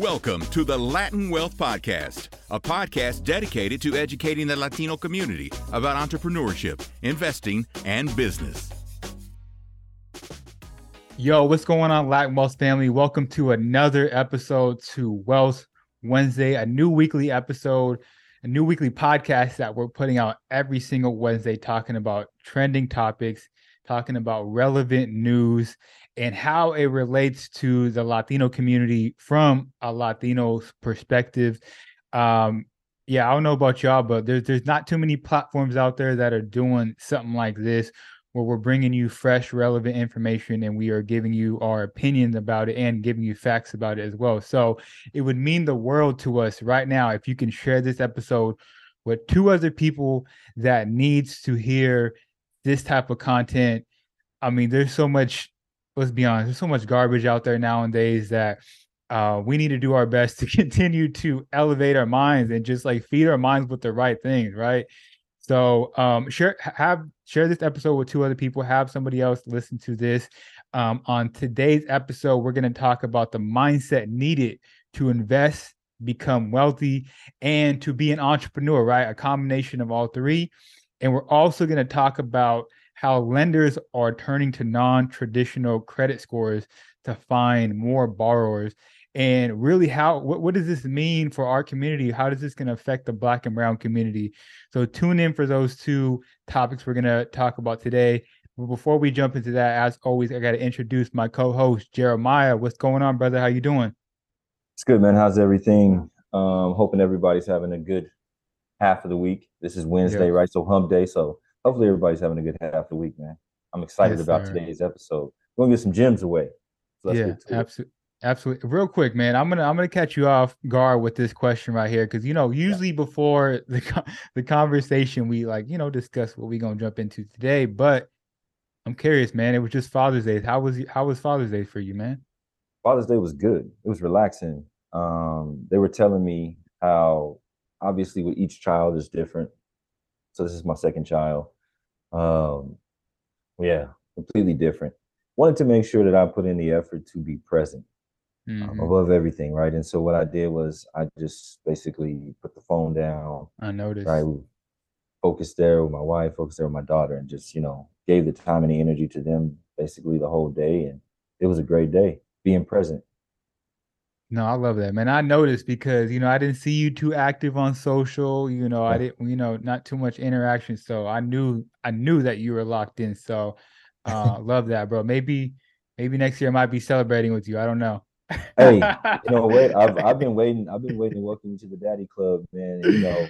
Welcome to the Latin Wealth Podcast, a podcast dedicated to educating the Latino community about entrepreneurship, investing, and business. Yo, what's going on, Latin Wealth family? Welcome to another episode to Wealth Wednesday, a new weekly episode, a new weekly podcast that we're putting out every single Wednesday, talking about trending topics, talking about relevant news, and how it relates to the Latino community from a Latino perspective. I don't know about y'all, but there's not too many platforms out there that are doing something like this, where we're bringing you fresh, relevant information, and we are giving you our opinions about it and giving you facts about it as well. So it would mean the world to us right now if you can share this episode with two other people that needs to hear this type of content. I mean, there's so much, let's be honest, there's so much garbage out there nowadays that we need to do our best to continue to elevate our minds and just like feed our minds with the right things, right? So share this episode with two other people, have somebody else listen to this. On today's episode, we're going to talk about the mindset needed to invest, become wealthy, and to be an entrepreneur, right? A combination of all three. And we're also going to talk about how lenders are turning to non-traditional credit scores to find more borrowers, and really how, what does this mean for our community? How does this going to affect the Black and Brown community? So tune in for those two topics we're going to talk about today. But before we jump into that, as always, I got to introduce my co-host, Jeremiah. What's going on, brother? How you doing? It's good, man. How's everything? Hoping everybody's having a good half of the week. This is Wednesday, right? So hump day. So hopefully everybody's having a good half of the week, man. I'm excited about today's episode. We're going to get some gems away. So let's get to it. Absolutely. Real quick, man, I'm gonna catch you off guard with this question right here, because usually before the conversation we discuss what we're gonna jump into today. But I'm curious, man. It was just Father's Day. How was Father's Day for you, man? Father's Day was good. It was relaxing. They were telling me how obviously with each child is different. So this is my second child. Completely different. Wanted to make sure that I put in the effort to be present. Above everything, right? And so what I did was I just basically put the phone down. I noticed. Right? Focused there with my wife, focused there with my daughter, and just, gave the time and the energy to them basically the whole day. And it was a great day, being present. No, I love that, man. I noticed because, I didn't see you too active on social, I didn't, not too much interaction. So I knew that you were locked in. So love that, bro. Maybe next year I might be celebrating with you. I don't know. Hey, wait, I've been waiting to welcome you to the Daddy Club, man. And,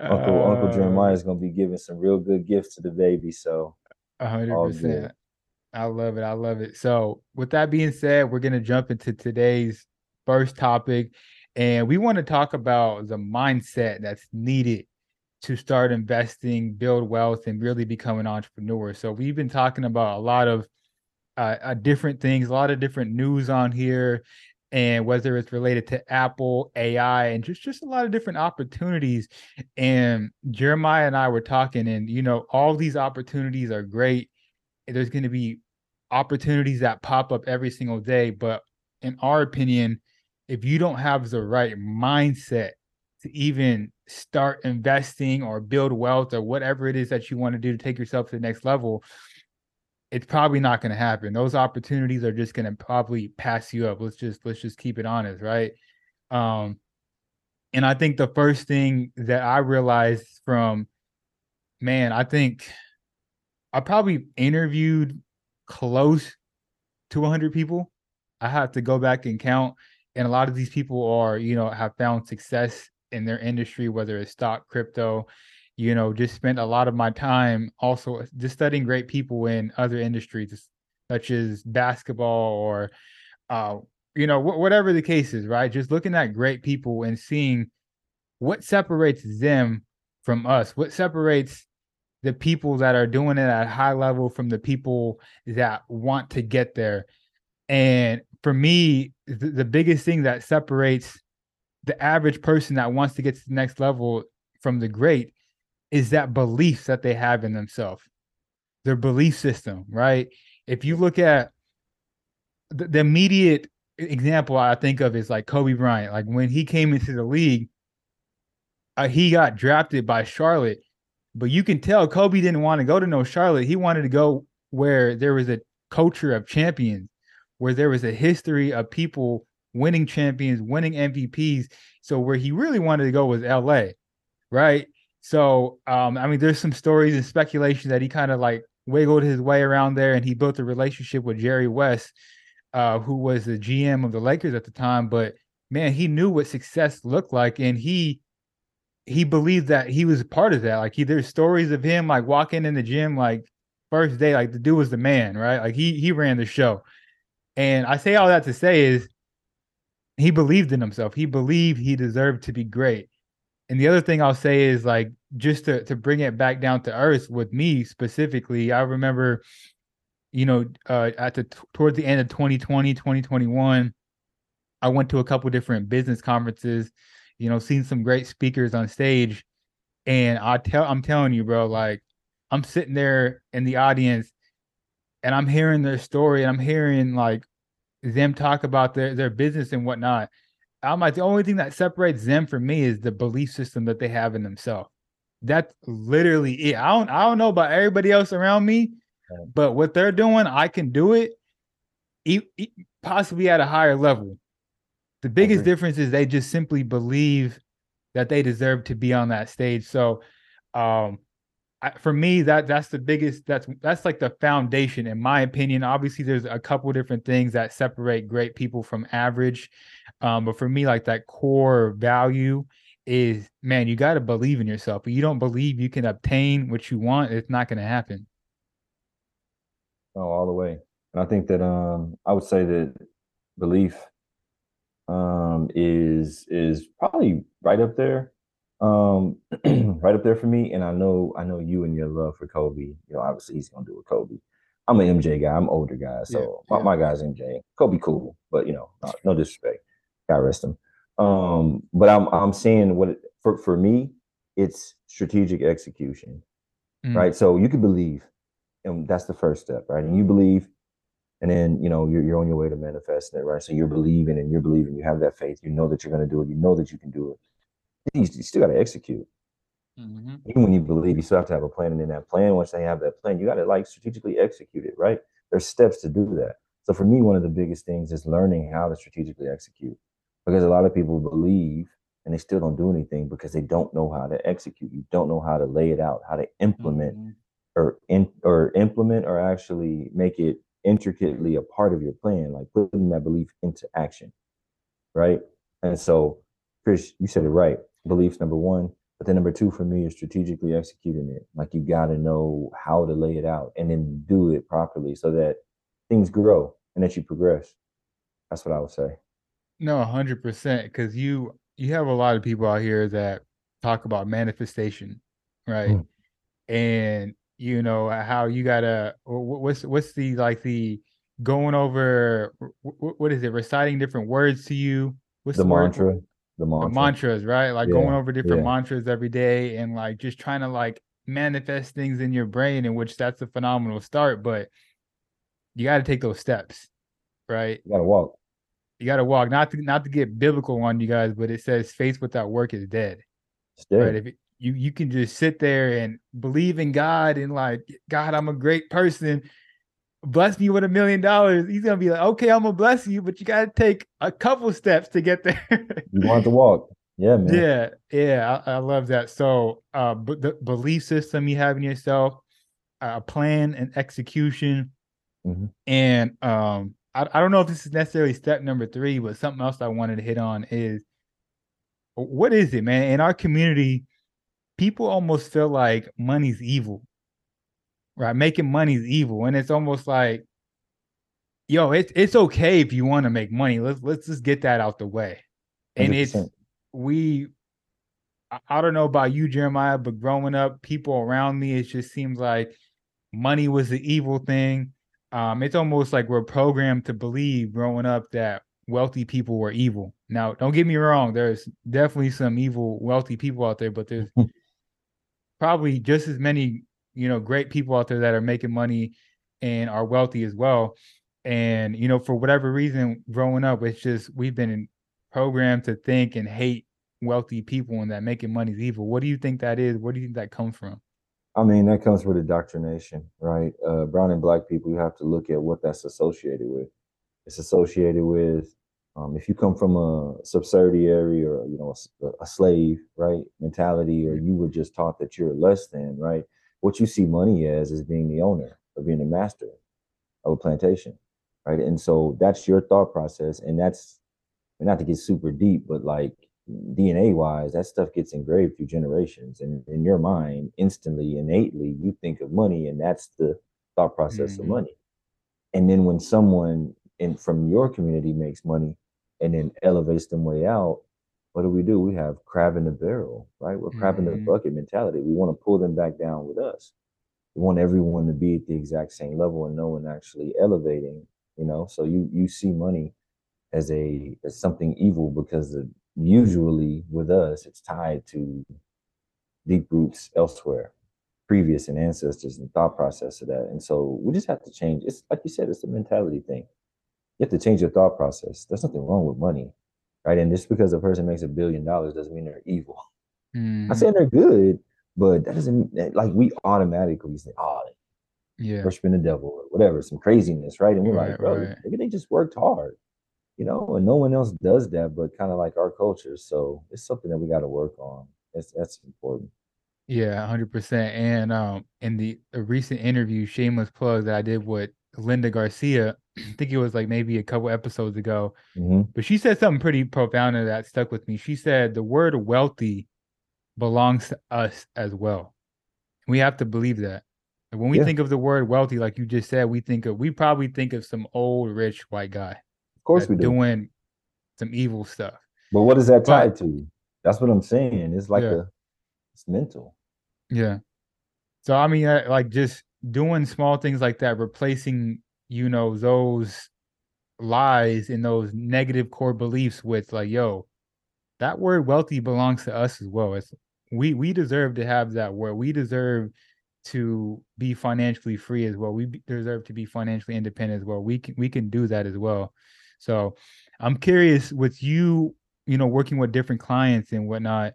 Uncle Jeremiah is gonna be giving some real good gifts to the baby. So 100%. I love it. So with that being said, we're gonna jump into today's first topic, and we want to talk about the mindset that's needed to start investing, build wealth, and really become an entrepreneur. So we've been talking about a lot of different things, a lot of different news on here, and whether it's related to Apple, AI, and just a lot of different opportunities. And Jeremiah and I were talking, and all these opportunities are great. There's going to be opportunities that pop up every single day, but in our opinion, if you don't have the right mindset to even start investing or build wealth or whatever it is that you want to do to take yourself to the next level, it's probably not going to happen. Those opportunities are just going to probably pass you up. Let's just keep it honest, right? And I think the first thing that I realized from, man, I think I probably interviewed close to 100 people. I have to go back and count. And a lot of these people are, have found success in their industry, whether it's stock, crypto. Just spent a lot of my time also just studying great people in other industries, such as basketball or, whatever the case is, right? Just looking at great people and seeing what separates them from us, what separates the people that are doing it at a high level from the people that want to get there. And for me, the biggest thing that separates the average person that wants to get to the next level from the great is that belief that they have in themselves, their belief system, right? If you look at the immediate example I think of is like Kobe Bryant. Like when he came into the league, he got drafted by Charlotte, but you can tell Kobe didn't want to go to no Charlotte. He wanted to go where there was a culture of champions, where there was a history of people winning champions, winning MVPs. So where he really wanted to go was LA, right? So, I mean, there's some stories and speculation that he kind of like wiggled his way around there, and he built a relationship with Jerry West, who was the GM of the Lakers at the time. But man, he knew what success looked like, and he believed that he was a part of that. Like there's stories of him like walking in the gym, like first day, like the dude was the man, right? Like he ran the show. And I say all that to say is he believed in himself. He believed he deserved to be great. And the other thing I'll say is like, just to bring it back down to earth with me specifically, I remember, you know, towards the end of 2020, 2021, I went to a couple different business conferences, you know, seen some great speakers on stage. And I'm telling you, bro, like I'm sitting there in the audience and I'm hearing their story and I'm hearing like them talk about their business and whatnot. I'm like, the only thing that separates them from me is the belief system that they have in themselves. That's literally it. I don't know about everybody else around me, but what they're doing, I can do it, possibly at a higher level. The biggest difference is they just simply believe that they deserve to be on that stage. So for me, that's the biggest, that's like the foundation, in my opinion. Obviously, there's a couple different things that separate great people from average. But for me, like that core value is, man, you got to believe in yourself. If you don't believe you can obtain what you want, it's not going to happen. Oh, all the way. And I think that I would say that belief is probably right up there, right up there for me. And I know you and your love for Kobe. You know, obviously he's gonna do with Kobe. I'm an MJ guy. I'm an older guy, so yeah. My guy's MJ. Kobe cool, but you know, no disrespect. God rest him. But I'm seeing what for me, it's strategic execution, right? So you can believe, and that's the first step, right? And you believe. And then, you know, you're on your way to manifesting it, right? So you're believing, you have that faith, you know that you're going to do it, you know that you can do it. You still got to execute. Mm-hmm. Even when you believe, you still have to have a plan. And then that plan, once they have that plan, you got to like strategically execute it, right? There's steps to do that. So for me, one of the biggest things is learning how to strategically execute, because a lot of people believe and they still don't do anything because they don't know how to execute. You don't know how to lay it out, how to implement or actually make it intricately a part of your plan, like putting that belief into action, right? And so, Chris, you said it right. Belief's number one, but then number two for me is strategically executing it. Like you got to know how to lay it out and then do it properly so that things grow and that you progress. That's what I would say. No, 100%, because you have a lot of people out here that talk about manifestation, right? And you know how you gotta, what's the, like the going over, what is it, reciting different words to you, what's the mantra? The mantras, right? Like going over different mantras every day and like just trying to like manifest things in your brain, in which that's a phenomenal start, but you got to take those steps, right? You got to walk. Not to get biblical on you guys, but it says faith without work is dead. It's dead. Right? You can just sit there and believe in God and like, God, I'm a great person. Bless me with $1 million. He's going to be like, okay, I'm going to bless you, but you got to take a couple steps to get there. You want to walk. Yeah, man. Yeah. I love that. So but the belief system you have in yourself, a plan and execution. Mm-hmm. And I don't know if this is necessarily step number three, but something else I wanted to hit on is, what is it, man? In our community, people almost feel like money's evil, right? Making money's evil. And it's almost like, yo, it's okay if you want to make money. Let's just get that out the way. And 100%. I don't know about you, Jeremiah, but growing up, people around me, it just seems like money was the evil thing. It's almost like we're programmed to believe growing up that wealthy people were evil. Now, don't get me wrong. There's definitely some evil, wealthy people out there, but there's probably just as many, you know, great people out there that are making money and are wealthy as well. And, you know, for whatever reason, growing up, it's just, we've been programmed to think and hate wealthy people and that making money is evil. What do you think that is? Where do you think that comes from? I mean, that comes with indoctrination, right? Brown and black people, you have to look at what that's associated with. It's associated with, if you come from a subsidiary or, you know, a slave, right, mentality, or you were just taught that you're less than, right? What you see money as is being the owner or being the master of a plantation, right? And so that's your thought process. And that's, not to get super deep, but like DNA wise, that stuff gets engraved through generations. And in your mind, instantly, innately, you think of money, and that's the thought process of money. And then when someone from your community makes money and then elevates them way out, what do? We have crab in the barrel, right? We're crab in the bucket mentality. We want to pull them back down with us. We want everyone to be at the exact same level and no one actually elevating, you know? So you see money as as something evil because of, usually with us, it's tied to deep roots elsewhere, previous and ancestors and thought process of that. And so we just have to change. It's like you said, it's a mentality thing. You have to change your thought process. There's nothing wrong with money, right? And just because a person makes $1 billion doesn't mean they're evil. I'm not saying they're good, but that doesn't, like, we automatically say, oh, yeah, worshiping the devil or whatever, some craziness, right? And we're like, bro, they just worked hard, you know, and no one else does that, but kind of like our culture. So it's something that we got to work on. That's important. Yeah, 100%. And in the recent interview, shameless plug, that I did with Linda Garcia, I think it was like maybe a couple episodes ago, but she said something pretty profound and that stuck with me. She said the word wealthy belongs to us as well. We have to believe that. And when we think of the word wealthy, like you just said, we probably think of some old rich white guy. Of course we do. Doing some evil stuff. But what is that tied to? That's what I'm saying. It's like it's mental. Yeah. So, I mean, like just doing small things like that, replacing, you know, those lies and those negative core beliefs with like, yo, that word wealthy belongs to us as well. It's, we deserve to have that word. We deserve to be financially free as well. We deserve to be financially independent as well. We can do that as well. So I'm curious with you, you know, working with different clients and whatnot,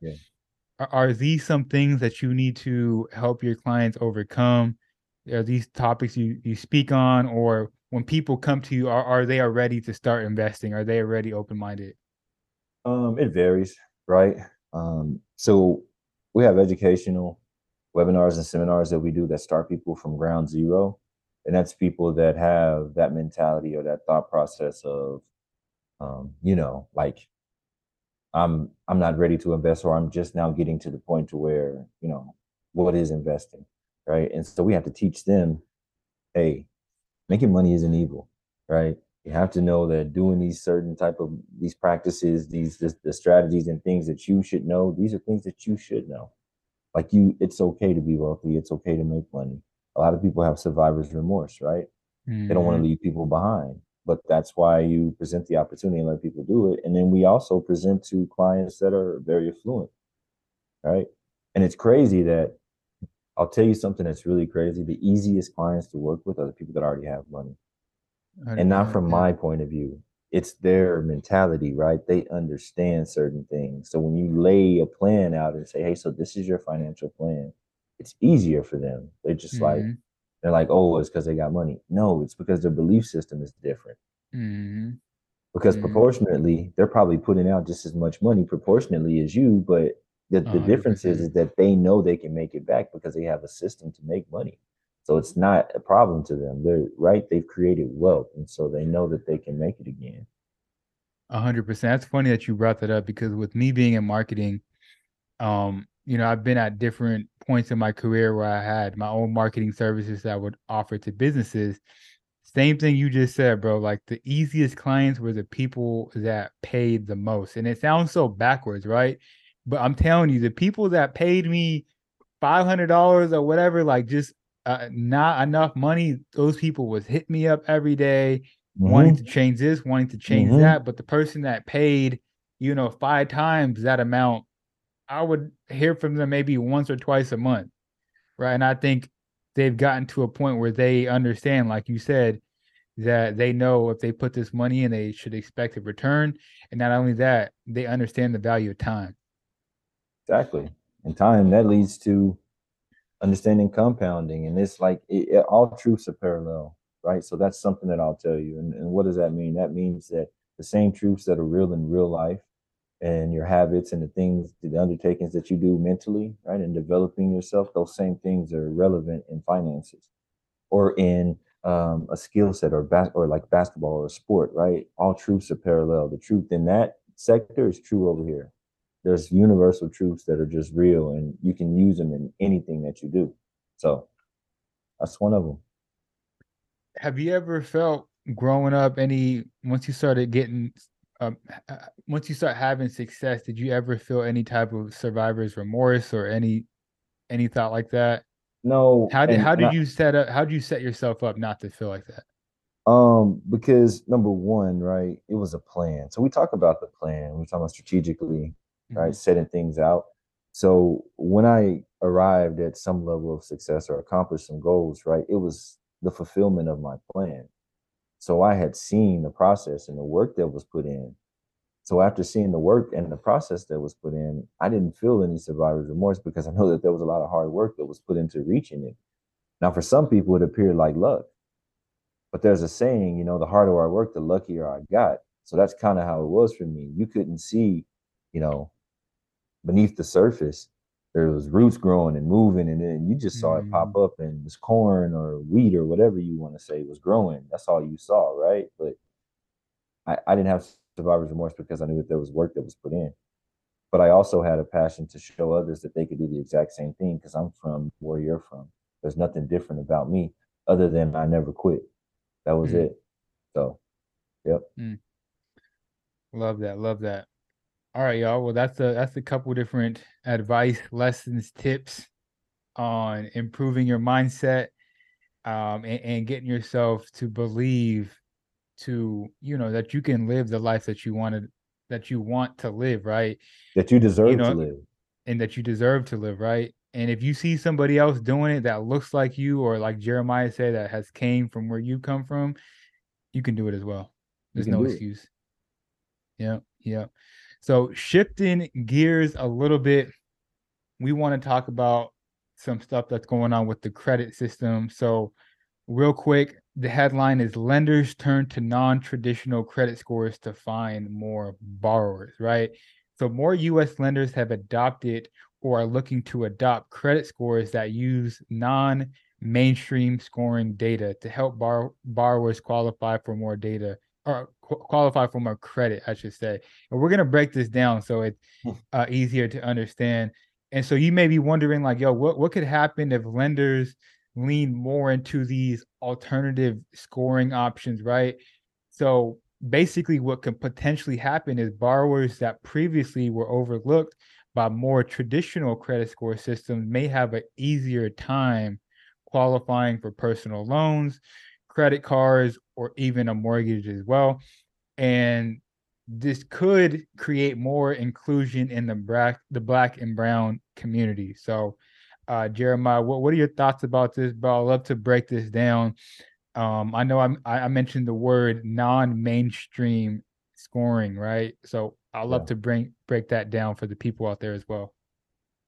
are these some things that you need to help your clients overcome? Are these topics you speak on, or when people come to you, are they already to start investing? Are they already open-minded? It varies, right? So we have educational webinars and seminars that we do that start people from ground zero. And that's people that have that mentality or that thought process of, you know, like, I'm not ready to invest, or I'm just now getting to the point to where, you know, what is investing? Right. And so we have to teach them, hey, making money isn't evil. Right. You have to know that doing these certain type of these practices, the strategies and things that you should know, these are things that you should know. Like it's okay to be wealthy. It's okay to make money. A lot of people have survivor's remorse, right? They don't want to leave people behind, but that's why you present the opportunity and let people do it. And then we also present to clients that are very affluent. Right. And it's crazy that, I'll tell you something that's really crazy. The easiest clients to work with are the people that already have money. And not from my point of view. It's their mentality, right? They understand certain things. So when you lay a plan out and say, hey, so this is your financial plan, it's easier for them. They're just like, they're like, oh, it's because they got money. No, it's because their belief system is different. Because proportionately, they're probably putting out just as much money proportionately as you, but the difference is that they know they can make it back because they have a system to make money. So it's not a problem to them. They're right. They've created wealth. And so they know that they can make it again. 100%. That's funny that you brought that up, because with me being in marketing, you know, I've been at different points in my career where I had my own marketing services that I would offer to businesses. Same thing you just said, bro, like the easiest clients were the people that paid the most. And it sounds so backwards, right? But I'm telling you, the people that paid me $500 or whatever, like just not enough money, those people was hitting me up every day, wanting to change this, wanting to change that. But the person that paid, you know, 5 times that amount, I would hear from them maybe once or twice a month, right? And I think they've gotten to a point where they understand, like you said, that they know if they put this money in, they should expect a return. And not only that, they understand the value of time. Exactly. And time, that leads to understanding compounding. And it's like all truths are parallel, right? So that's something that I'll tell you. And what does that mean? That means that the same truths that are real in real life and your habits and the things, the undertakings that you do mentally, right, and developing yourself, those same things are relevant in finances or in a skill set or like basketball or a sport, right? All truths are parallel. The truth in that sector is true over here. There's universal truths that are just real, and you can use them in anything that you do. So that's one of them. Have you ever felt growing up once you start having success, did you ever feel any type of survivor's remorse or any thought like that? No. How did you set yourself up not to feel like that? Because number one, right, it was a plan. So we talk about the plan. We're talking about strategically, right, setting things out. So when I arrived at some level of success or accomplished some goals, right, it was the fulfillment of my plan. So I had seen the process and the work that was put in. So after seeing the work and the process that was put in, I didn't feel any survivor's remorse because I know that there was a lot of hard work that was put into reaching it. Now, for some people, it appeared like luck. But there's a saying, you know, the harder I work, the luckier I got. So that's kind of how it was for me. You couldn't see, you know, beneath the surface, there was roots growing and moving, and then you just saw it pop up, and this corn or wheat or whatever you want to say was growing. That's all you saw, right? But I didn't have survivor's remorse because I knew that there was work that was put in. But I also had a passion to show others that they could do the exact same thing because I'm from where you're from. There's nothing different about me other than I never quit. That was it. So, yep. Love that. Love that. All right, y'all. Well, that's a couple different advice, lessons, tips on improving your mindset and getting yourself to believe that you can live the life that you want to live, right? That you deserve to live. And that you deserve to live, right? And if you see somebody else doing it that looks like you, or like Jeremiah said, that has came from where you come from, you can do it as well. There's no excuse. Yeah. So shifting gears a little bit, we want to talk about some stuff that's going on with the credit system. So real quick, the headline is lenders turn to non-traditional credit scores to find more borrowers, right? So more U.S. lenders have adopted or are looking to adopt credit scores that use non-mainstream scoring data to help borrowers qualify for more data. Or qualify for more credit, I should say. And we're going to break this down so it's easier to understand. And so you may be wondering, like, yo, what could happen if lenders lean more into these alternative scoring options, right? So basically what can potentially happen is borrowers that previously were overlooked by more traditional credit score systems may have an easier time qualifying for personal loans, credit cards, or even a mortgage as well. And this could create more inclusion in the Black and Brown community. So, Jeremiah, what are your thoughts about this, bro? I'd love to break this down. I know I mentioned the word non-mainstream scoring, right? So I'd love to break that down for the people out there as well.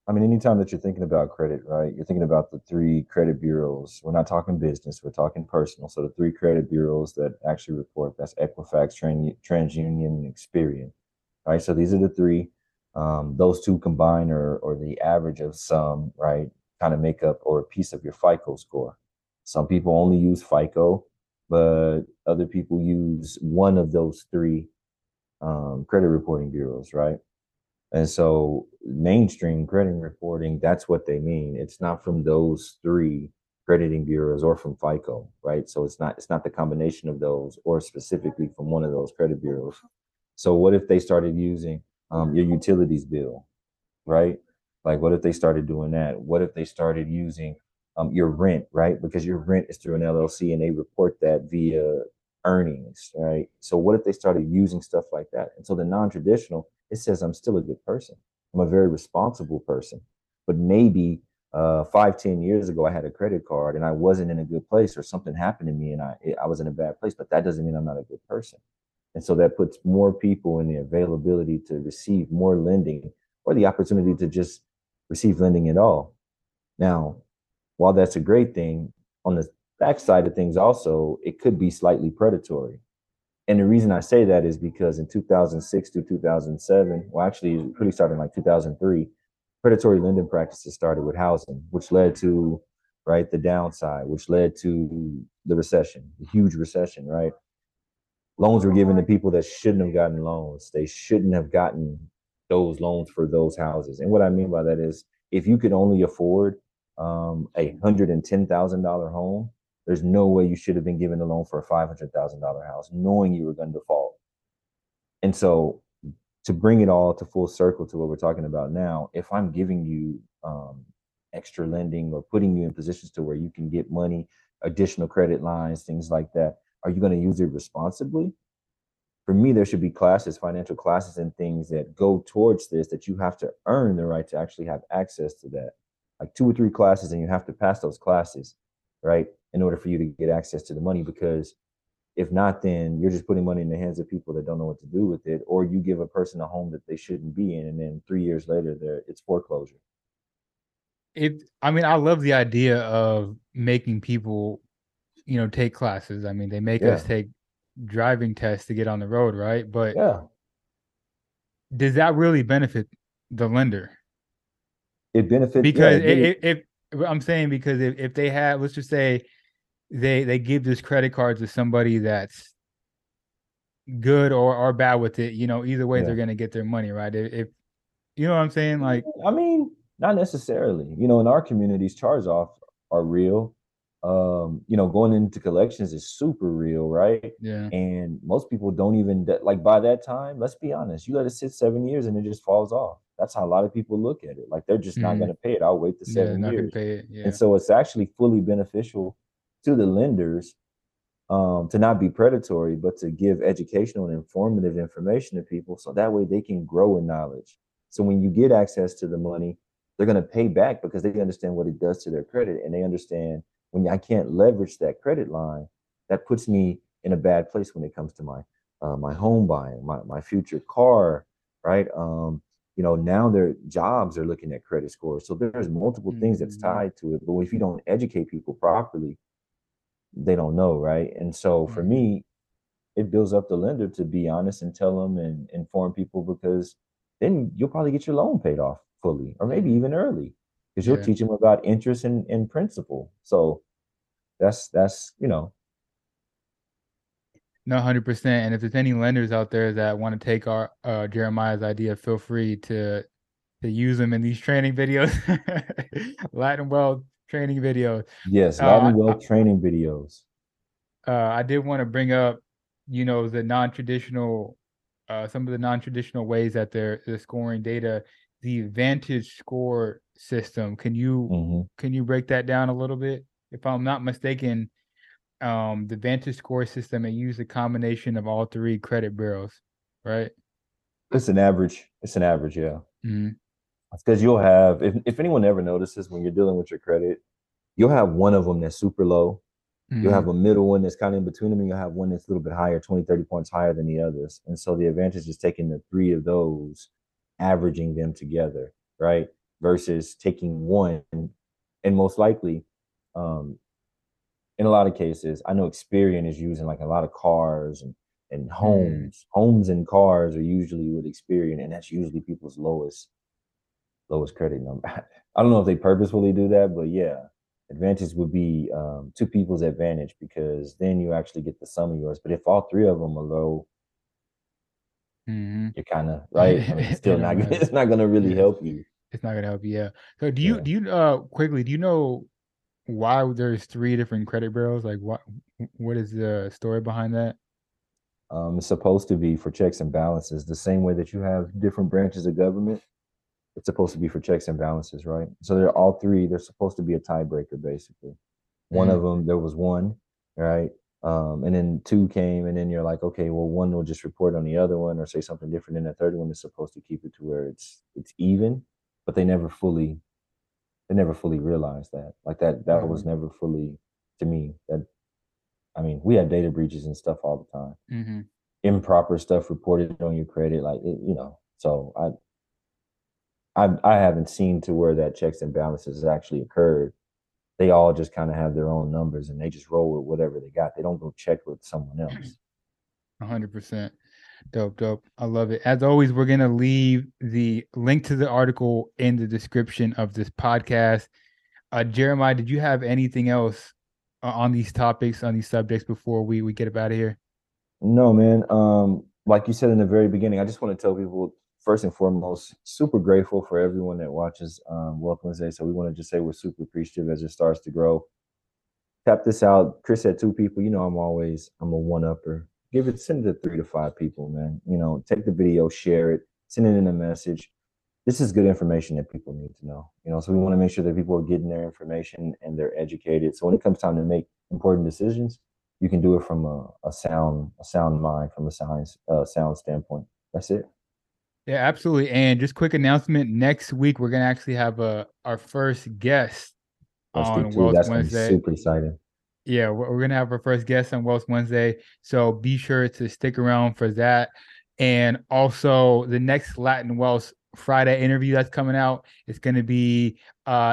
I mean, anytime that you're thinking about credit, right, you're thinking about the three credit bureaus. We're not talking business. We're talking personal. So the three credit bureaus that actually report, that's Equifax, TransUnion, and Experian, right? So these are the three. Those two combined or the average of some, right, kind of make up or a piece of your FICO score. Some people only use FICO, but other people use one of those three credit reporting bureaus, right? And so mainstream credit reporting, that's what they mean. It's not from those three crediting bureaus or from FICO, right? So it's not the combination of those or specifically from one of those credit bureaus. So what if they started using your utilities bill, right? Like, what if they started doing that? What if they started using your rent, right? Because your rent is through an LLC and they report that via earnings, right? So what if they started using stuff like that? And so the non-traditional, it says I'm still a good person. I'm a very responsible person, but maybe 5, 10 years ago, I had a credit card and I wasn't in a good place, or something happened to me and I was in a bad place, but that doesn't mean I'm not a good person. And so that puts more people in the availability to receive more lending, or the opportunity to just receive lending at all. Now, while that's a great thing, on the backside of things also, it could be slightly predatory. And the reason I say that is because in 2006 to 2007, well, actually, it really started in like 2003, predatory lending practices started with housing, which led to, right, the downside, which led to the recession, the huge recession, right? Loans were given to people that shouldn't have gotten loans. They shouldn't have gotten those loans for those houses. And what I mean by that is, if you could only afford a $110,000 home, there's no way you should have been given a loan for a $500,000 house, knowing you were going to default. And so to bring it all to full circle to what we're talking about now, if I'm giving you extra lending or putting you in positions to where you can get money, additional credit lines, things like that, are you going to use it responsibly? For me, there should be classes, financial classes and things that go towards this, that you have to earn the right to actually have access to that. Like 2 or 3 classes, and you have to pass those classes, right, in order for you to get access to the money. Because if not, then you're just putting money in the hands of people that don't know what to do with it, or you give a person a home that they shouldn't be in, and then 3 years later, it's foreclosure. I mean, I love the idea of making people, you know, take classes. I mean, they make us take driving tests to get on the road, right? But does that really benefit the lender? It benefits, because if I'm saying, because if they have, let's just say they give this credit card to somebody that's good or bad with it, you know, either way they're going to get their money, right? If you know what I'm saying, like, I mean, not necessarily, you know, in our communities, charge-offs are real. You know, going into collections is super real, right? Yeah. And most people don't even, like, by that time, let's be honest, you let it sit 7 years and it just falls off. That's how a lot of people look at it. Like, they're just not going to pay it. I'll wait the 7 years. Pay it. Yeah. And so it's actually fully beneficial to the lenders to not be predatory, but to give educational and informative information to people, so that way they can grow in knowledge. So when you get access to the money, they're going to pay back because they understand what it does to their credit, and they understand, when I can't leverage that credit line, that puts me in a bad place when it comes to my my home buying, my future car, right? You know, now their jobs are looking at credit scores. So there's multiple things that's tied to it. But if you don't educate people properly, they don't know, right? And so for me, it builds up the lender to be honest and tell them and inform people, because then you'll probably get your loan paid off fully, or maybe even early, because you'll teach them about interest and principal. So that's, you know. No, 100%. And if there's any lenders out there that want to take our Jeremiah's idea, feel free to use them in these training videos. Latin Wealth training videos. Yes, Latin Wealth training videos. I did want to bring up, you know, the non-traditional, some of the non-traditional ways that they're scoring data. The Vantage Score system. Can you break that down a little bit? If I'm not mistaken, the Vantage Score system, it used a combination of all 3 credit bureaus, right? It's an average, yeah. Because you'll have, if anyone ever notices when you're dealing with your credit, you'll have one of them that's super low. You'll have a middle one that's kind of in between them, and you'll have one that's a little bit higher, 20, 30 points higher than the others. And so the Advantage is taking the 3 of those, averaging them together, right? Versus taking one, and most likely, in a lot of cases, I know Experian is using like a lot of cars and homes. Homes and cars are usually with Experian, and that's usually people's lowest credit number. I don't know if they purposefully do that, but yeah, Advantage would be to people's advantage, because then you actually get the sum of yours. But if all 3 of them are low, you're kind of right. I mean, it's still not. It's not going to really help you. It's not going to help you. Yeah. So do you know why there's 3 different credit bureaus? Like, what is the story behind that? It's supposed to be for checks and balances, the same way that you have different branches of government. It's supposed to be for checks and balances, right? So they're all 3. They're supposed to be a tiebreaker, basically. One of them, there was one, right? And then 2 came, and then you're like, okay, well, one will just report on the other one or say something different. And the third one is supposed to keep it to where it's even. But they never fully they never fully realized that. Like that was never fully, to me, that, I mean, we have data breaches and stuff all the time. Mm-hmm. Improper stuff reported on your credit, like, it, you know, so I haven't seen to where that checks and balances has actually occurred. They all just kind of have their own numbers and they just roll with whatever they got. They don't go check with someone else. 100%. Dope. I love it. As always, we're going to leave the link to the article in the description of this podcast. Jeremiah, did you have anything else on these topics, on these subjects before we get up out of here? No, man. Like you said in the very beginning, I just want to tell people, first and foremost, super grateful for everyone that watches Wealth Wednesday. So we want to just say we're super appreciative as it starts to grow. Tap this out. Chris had 2 people. You know, I'm a one-upper. Send it to 3 to 5 people, man. You know, take the video, share it, send it in a message. This is good information that people need to know. You know, so we want to make sure that people are getting their information and they're educated. So when it comes time to make important decisions, you can do it from a sound mind, from a sound standpoint. That's it. Yeah, absolutely. And just quick announcement, next week we're going to actually have our first guest on Wealth Wednesday. That's super exciting. Yeah, we're going to have our first guest on Wealth Wednesday, so be sure to stick around for that. And also the next Latin Wealth Friday interview that's coming out, it's going to be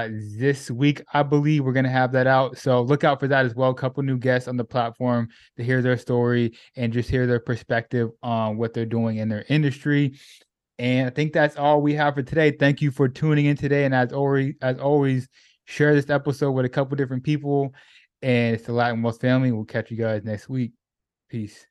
this week, I believe. We're going to have that out, so look out for that as well. A couple new guests on the platform to hear their story and just hear their perspective on what they're doing in their industry. And I think that's all we have for today. Thank you for tuning in today. And as always, share this episode with a couple different people. And it's the Latin Wealth family. We'll catch you guys next week. Peace.